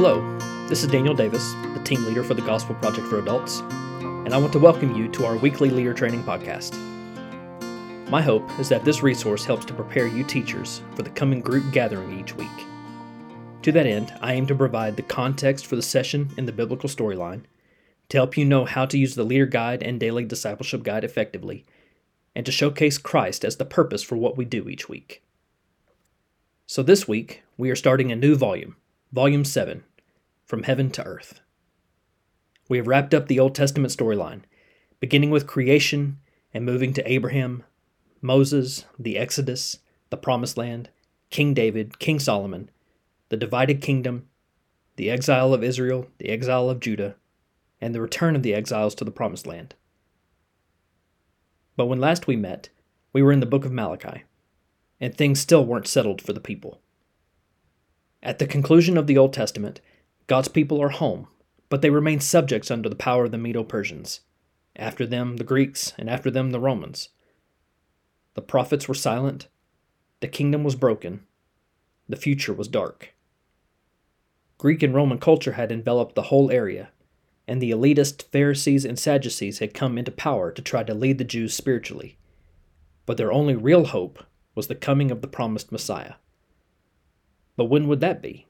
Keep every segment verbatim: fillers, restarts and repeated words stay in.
Hello, this is Daniel Davis, the team leader for the Gospel Project for Adults, and I want to welcome you to our weekly leader training podcast. My hope is that this resource helps to prepare you teachers for the coming group gathering each week. To that end, I aim to provide the context for the session and the biblical storyline, to help you know how to use the leader guide and daily discipleship guide effectively, and to showcase Christ as the purpose for what we do each week. So this week, we are starting a new volume, Volume seven, From Heaven to Earth. We have wrapped up the Old Testament storyline, beginning with creation and moving to Abraham, Moses, the Exodus, the Promised Land, King David, King Solomon, the divided kingdom, the exile of Israel, the exile of Judah, and the return of the exiles to the Promised Land. But when last we met, we were in the book of Malachi, and things still weren't settled for the people. At the conclusion of the Old Testament, God's people are home, but they remain subjects under the power of the Medo-Persians, after them the Greeks, and after them the Romans. The prophets were silent, the kingdom was broken, the future was dark. Greek and Roman culture had enveloped the whole area, and the elitist Pharisees and Sadducees had come into power to try to lead the Jews spiritually. But their only real hope was the coming of the promised Messiah. But when would that be?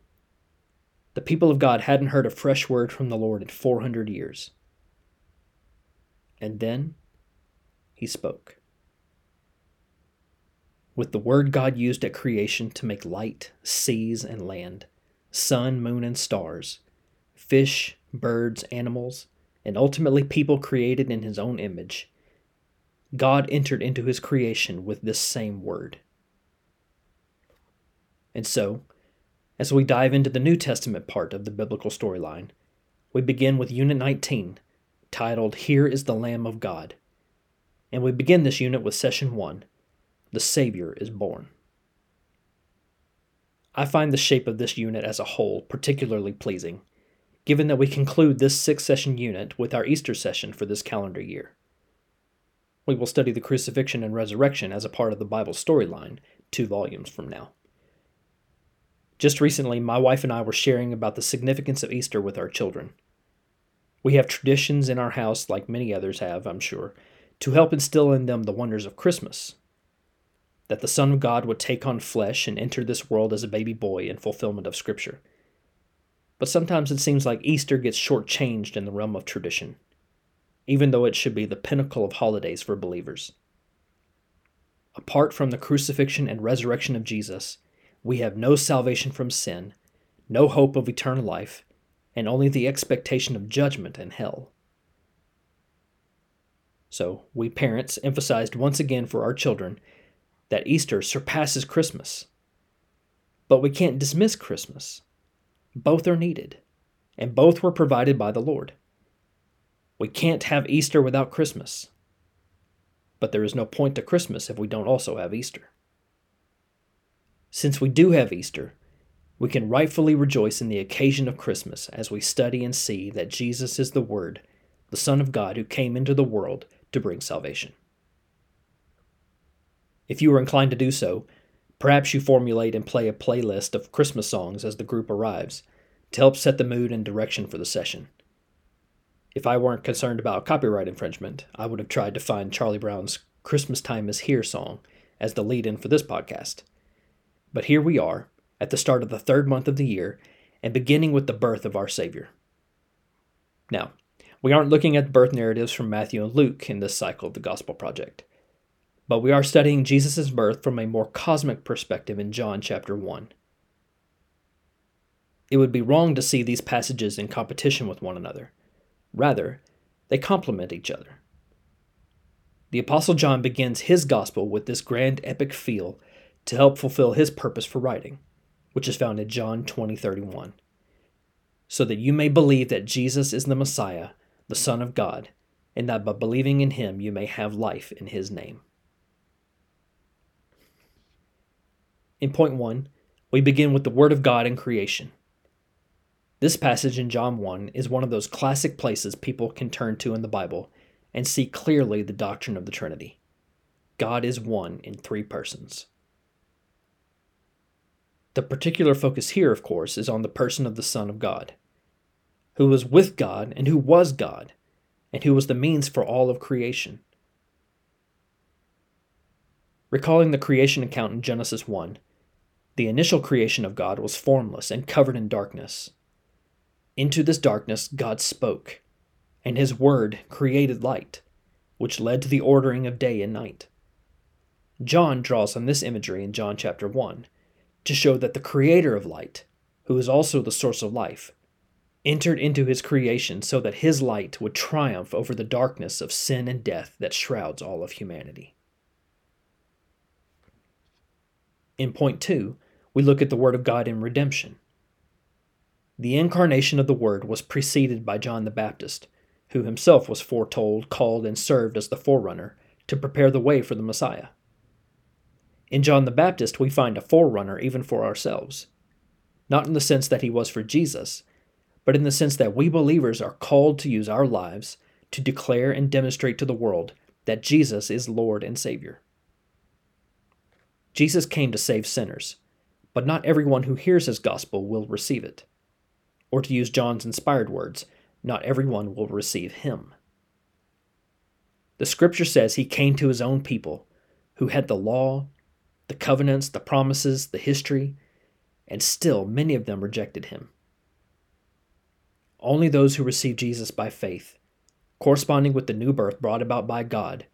The people of God hadn't heard a fresh word from the Lord in four hundred years. And then he spoke. With the word God used at creation to make light, seas, and land, sun, moon, and stars, fish, birds, animals, and ultimately people created in his own image, God entered into his creation with this same word. And so, as we dive into the New Testament part of the biblical storyline, we begin with Unit nineteen, titled, Here is the Lamb of God. And we begin this unit with Session one, The Savior is Born. I find the shape of this unit as a whole particularly pleasing, given that we conclude this six-session unit with our Easter session for this calendar year. We will study the crucifixion and resurrection as a part of the Bible storyline two volumes from now. Just recently, my wife and I were sharing about the significance of Easter with our children. We have traditions in our house, like many others have, I'm sure, to help instill in them the wonders of Christmas, that the Son of God would take on flesh and enter this world as a baby boy in fulfillment of Scripture. But sometimes it seems like Easter gets shortchanged in the realm of tradition, even though it should be the pinnacle of holidays for believers. Apart from the crucifixion and resurrection of Jesus, we have no salvation from sin, no hope of eternal life, and only the expectation of judgment and hell. So, we parents emphasized once again for our children that Easter surpasses Christmas. But we can't dismiss Christmas. Both are needed, and both were provided by the Lord. We can't have Easter without Christmas. But there is no point to Christmas if we don't also have Easter. Since we do have Easter, we can rightfully rejoice in the occasion of Christmas as we study and see that Jesus is the Word, the Son of God who came into the world to bring salvation. If you are inclined to do so, perhaps you formulate and play a playlist of Christmas songs as the group arrives to help set the mood and direction for the session. If I weren't concerned about copyright infringement, I would have tried to find Charlie Brown's Christmas Time Is Here song as the lead-in for this podcast. But here we are, at the start of the third month of the year, and beginning with the birth of our Savior. Now, we aren't looking at birth narratives from Matthew and Luke in this cycle of the Gospel Project, but we are studying Jesus' birth from a more cosmic perspective in John chapter one. It would be wrong to see these passages in competition with one another. Rather, they complement each other. The Apostle John begins his gospel with this grand epic feel to help fulfill his purpose for writing, which is found in John twenty thirty-one, so that you may believe that Jesus is the Messiah, the Son of God, and that by believing in him you may have life in his name. In point one, we begin with the Word of God in creation. This passage in John one is one of those classic places people can turn to in the Bible and see clearly the doctrine of the Trinity. God is one in three persons. The particular focus here, of course, is on the person of the Son of God, who was with God and who was God, and who was the means for all of creation. Recalling the creation account in Genesis one, the initial creation of God was formless and covered in darkness. Into this darkness God spoke, and his word created light, which led to the ordering of day and night. John draws on this imagery in John chapter one to show that the creator of light, who is also the source of life, entered into his creation so that his light would triumph over the darkness of sin and death that shrouds all of humanity. In point two, we look at the Word of God in redemption. The incarnation of the Word was preceded by John the Baptist, who himself was foretold, called, and served as the forerunner to prepare the way for the Messiah. In John the Baptist, we find a forerunner even for ourselves, not in the sense that he was for Jesus, but in the sense that we believers are called to use our lives to declare and demonstrate to the world that Jesus is Lord and Savior. Jesus came to save sinners, but not everyone who hears his gospel will receive it. Or to use John's inspired words, not everyone will receive him. The scripture says he came to his own people, who had the law, the covenants, the promises, the history, and still many of them rejected him. Only those who receive Jesus by faith, corresponding with the new birth brought about by God,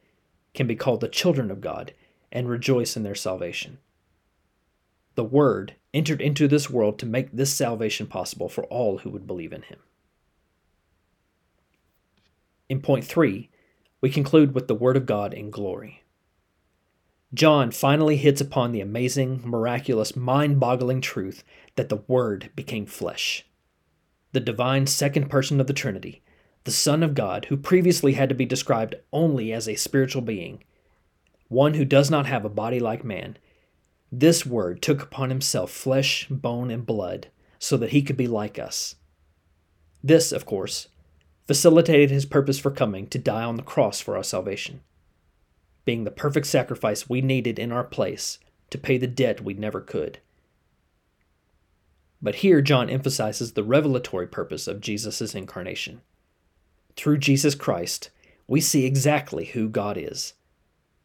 can be called the children of God and rejoice in their salvation. The Word entered into this world to make this salvation possible for all who would believe in Him. In point three, we conclude with the Word of God in glory. John finally hits upon the amazing, miraculous, mind-boggling truth that the Word became flesh. The divine second person of the Trinity, the Son of God, who previously had to be described only as a spiritual being, one who does not have a body like man, this Word took upon himself flesh, bone, and blood so that he could be like us. This, of course, facilitated his purpose for coming to die on the cross for our salvation, being the perfect sacrifice we needed in our place to pay the debt we never could. But here John emphasizes the revelatory purpose of Jesus' incarnation. Through Jesus Christ, we see exactly who God is,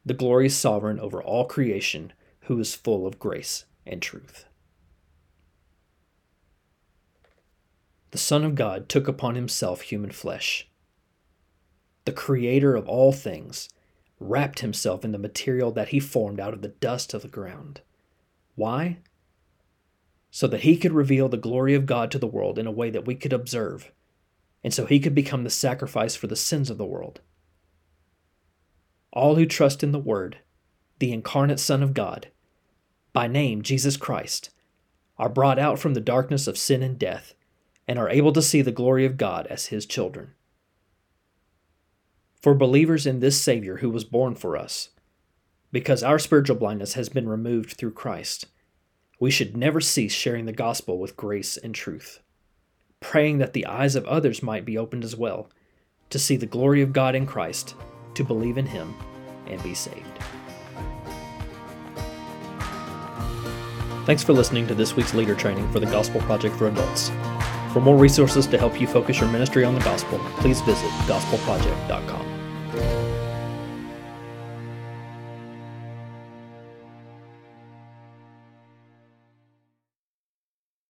the glorious sovereign over all creation, who is full of grace and truth. The Son of God took upon himself human flesh. The Creator of all things wrapped himself in the material that he formed out of the dust of the ground. Why? So that he could reveal the glory of God to the world in a way that we could observe, and so he could become the sacrifice for the sins of the world. All who trust in the Word, the incarnate Son of God, by name Jesus Christ, are brought out from the darkness of sin and death, and are able to see the glory of God as his children. For believers in this Savior who was born for us, because our spiritual blindness has been removed through Christ, we should never cease sharing the gospel with grace and truth, praying that the eyes of others might be opened as well, to see the glory of God in Christ, to believe in him, and be saved. Thanks for listening to this week's leader training for the Gospel Project for Adults. For more resources to help you focus your ministry on the gospel, please visit gospel project dot com.